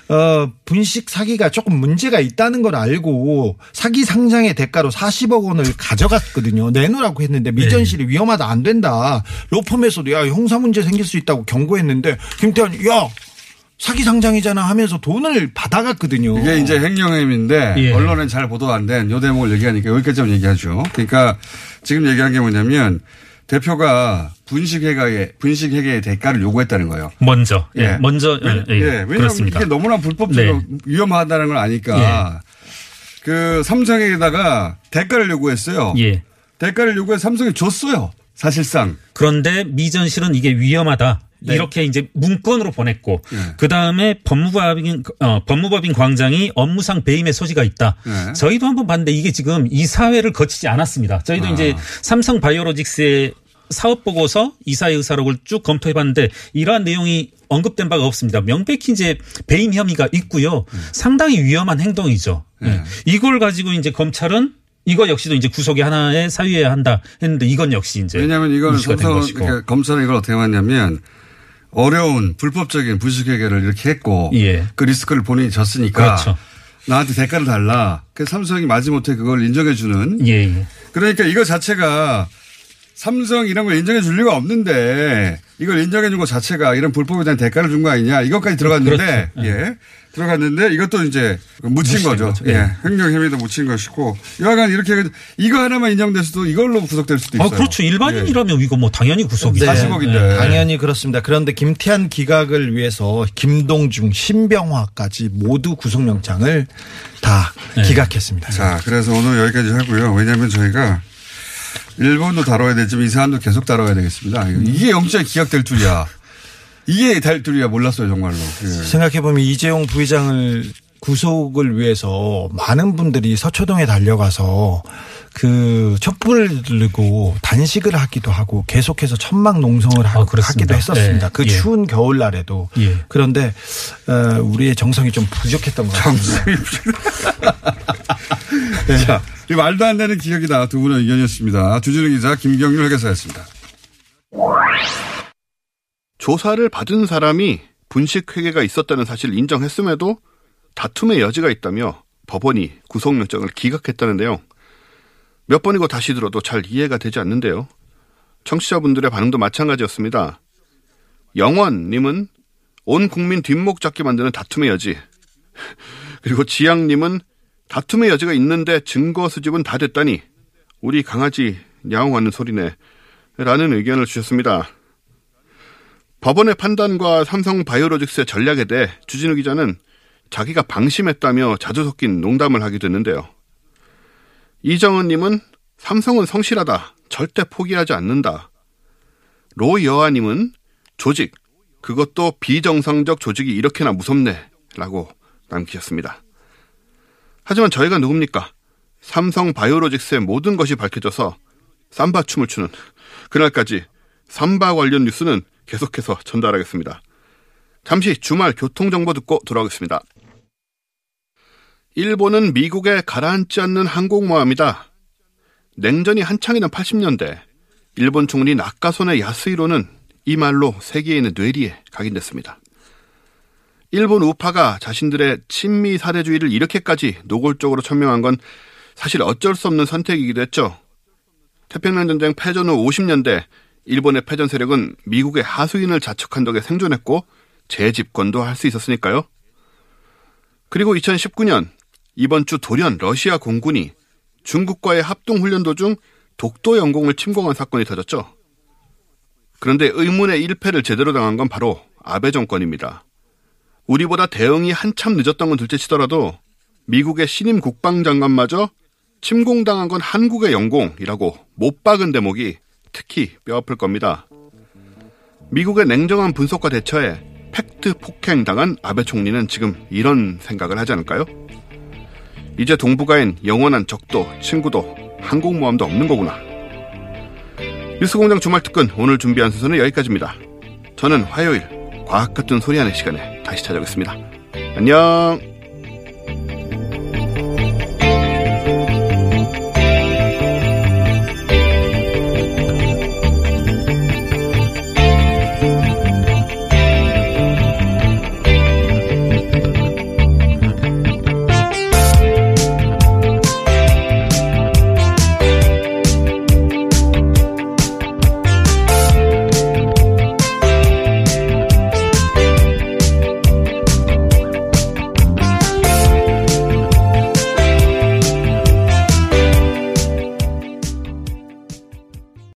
어, 분식 사기가 조금 문제가 있다는 걸 알고 사기 상장의 대가로 사십억 원을 가져갔거든요. 내놓으라고 했는데 미전실이 네. 위험하다 안 된다. 로펌에서도 야 형사 문제 생길 수 있다고 경고했는데 김태환 야 사기 상장이잖아 하면서 돈을 받아갔거든요. 이게 이제 횡령임인데 예. 언론은 잘 보도 안 된 요 대목을 얘기하니까 여기까지 좀 얘기하죠. 그러니까 지금 얘기한 게 뭐냐면 대표가 분식회계의 분식회계의 대가를 요구했다는 거예요. 먼저 예, 예. 먼저 예, 예. 예. 왜냐하면 그렇습니다. 이게 너무나 불법적으로 네. 위험하다는 걸 아니까 예. 그 삼성에다가 대가를 요구했어요. 예. 대가를 요구해 삼성이 줬어요. 사실상. 그런데 미전실은 이게 위험하다. 네. 이렇게 이제 문건으로 보냈고 네. 그다음에 법무법인, 어, 법무법인 광장이 업무상 배임의 소지가 있다. 네. 저희도 한번 봤는데 이게 지금 이사회를 거치지 않았습니다. 저희도 아. 이제 삼성바이오로직스의 사업보고서 이사회 의사록을 쭉 검토해봤는데 이러한 내용이 언급된 바가 없습니다. 명백히 이제 배임 혐의가 있고요. 네. 상당히 위험한 행동이죠. 네. 네. 이걸 가지고 이제 검찰은 이거 역시도 이제 구속이 하나에 사유해야 한다 했는데 이건 역시 이제. 왜냐하면 이건 검찰, 그러니까 검찰은 이걸 어떻게 봤냐면 어려운 불법적인 분식회계를 이렇게 했고 예. 그 리스크를 본인이 졌으니까 그렇죠. 나한테 대가를 달라. 그래서 삼성이 마지못해 그걸 인정해 주는. 예. 그러니까 이거 자체가 삼성 이런 걸 인정해 줄 리가 없는데 이걸 인정해 준 것 자체가 이런 불법에 대한 대가를 준 거 아니냐. 이것까지 들어갔는데. 그렇죠. 예. 들어갔는데 이것도 이제 묻힌 거죠. 거죠. 예. 횡령 혐의도 묻힌 것이고 여하간 이렇게 이거 하나만 인정될 수도 이걸로 구속될 수도 있어요. 아, 그렇죠. 일반인이라면 예. 이거 뭐 당연히 구속이죠. 네. 사십억인데. 네. 당연히 그렇습니다. 그런데 김태한 기각을 위해서 김동중, 신병화까지 모두 구속영장을 다 네. 기각했습니다. 자, 그래서 오늘 여기까지 하고요. 왜냐하면 저희가 일본도 다뤄야 되지만 이 사안도 계속 다뤄야 되겠습니다. 이게 영장이 기각될 줄이야. 이게 될 줄이야 몰랐어요 정말로. 예. 생각해보면 이재용 부회장을 구속을 위해서 많은 분들이 서초동에 달려가서 그 촛불을 들고 단식을 하기도 하고 계속해서 천막 농성을 아, 하기도 했었습니다. 예. 그 예. 추운 겨울날에도. 예. 그런데 우리의 정성이 좀 부족했던 것 같습니다. 네. 자, 이 말도 안 되는 기억이다. 두 분의 의견이었습니다. 주진우 기자 김경률 회계사였습니다. 조사를 받은 사람이 분식회계가 있었다는 사실을 인정했음에도 다툼의 여지가 있다며 법원이 구속영장을 기각했다는 내용. 몇 번이고 다시 들어도 잘 이해가 되지 않는데요. 청취자분들의 반응도 마찬가지였습니다. 영원님은 온 국민 뒷목 잡게 만드는 다툼의 여지. 그리고 지양님은 다툼의 여지가 있는데 증거 수집은 다 됐다니 우리 강아지 야옹하는 소리네 라는 의견을 주셨습니다. 법원의 판단과 삼성바이오로직스의 전략에 대해 주진우 기자는 자기가 방심했다며 자주 섞인 농담을 하게 됐는데요. 이정은님은 삼성은 성실하다. 절대 포기하지 않는다. 로여아님은 조직, 그것도 비정상적 조직이 이렇게나 무섭네. 라고 남기셨습니다. 하지만 저희가 누굽니까? 삼성바이오로직스의 모든 것이 밝혀져서 삼바 춤을 추는 그날까지 삼바 관련 뉴스는 계속해서 전달하겠습니다. 잠시 주말 교통정보 듣고 돌아오겠습니다. 일본은 미국에 가라앉지 않는 항공모함이다. 냉전이 한창이던 팔십 년대 일본 총리 나카소네 야스히로는 이 말로 세계인의 뇌리에 각인됐습니다. 일본 우파가 자신들의 친미 사대주의를 이렇게까지 노골적으로 천명한 건 사실 어쩔 수 없는 선택이기도 했죠. 태평양 전쟁 패전 후 오십 년대 일본의 패전 세력은 미국의 하수인을 자척한 덕에 생존했고 재집권도 할 수 있었으니까요. 그리고 이천십구 년 이번 주 돌연 러시아 공군이 중국과의 합동훈련 도중 독도 영공을 침공한 사건이 터졌죠. 그런데 의문의 일 패를 제대로 당한 건 바로 아베 정권입니다. 우리보다 대응이 한참 늦었던 건 둘째치더라도 미국의 신임 국방장관마저 침공당한 건 한국의 영공이라고 못 박은 대목이 특히 뼈아플 겁니다. 미국의 냉정한 분석과 대처에 팩트 폭행당한 아베 총리는 지금 이런 생각을 하지 않을까요? 이제 동북아엔 영원한 적도 친구도 항공모함도 없는 거구나. 뉴스공장 주말 특근 오늘 준비한 순서는 여기까지입니다. 저는 화요일 과학 같은 소리 하는 시간에 다시 찾아오겠습니다. 안녕.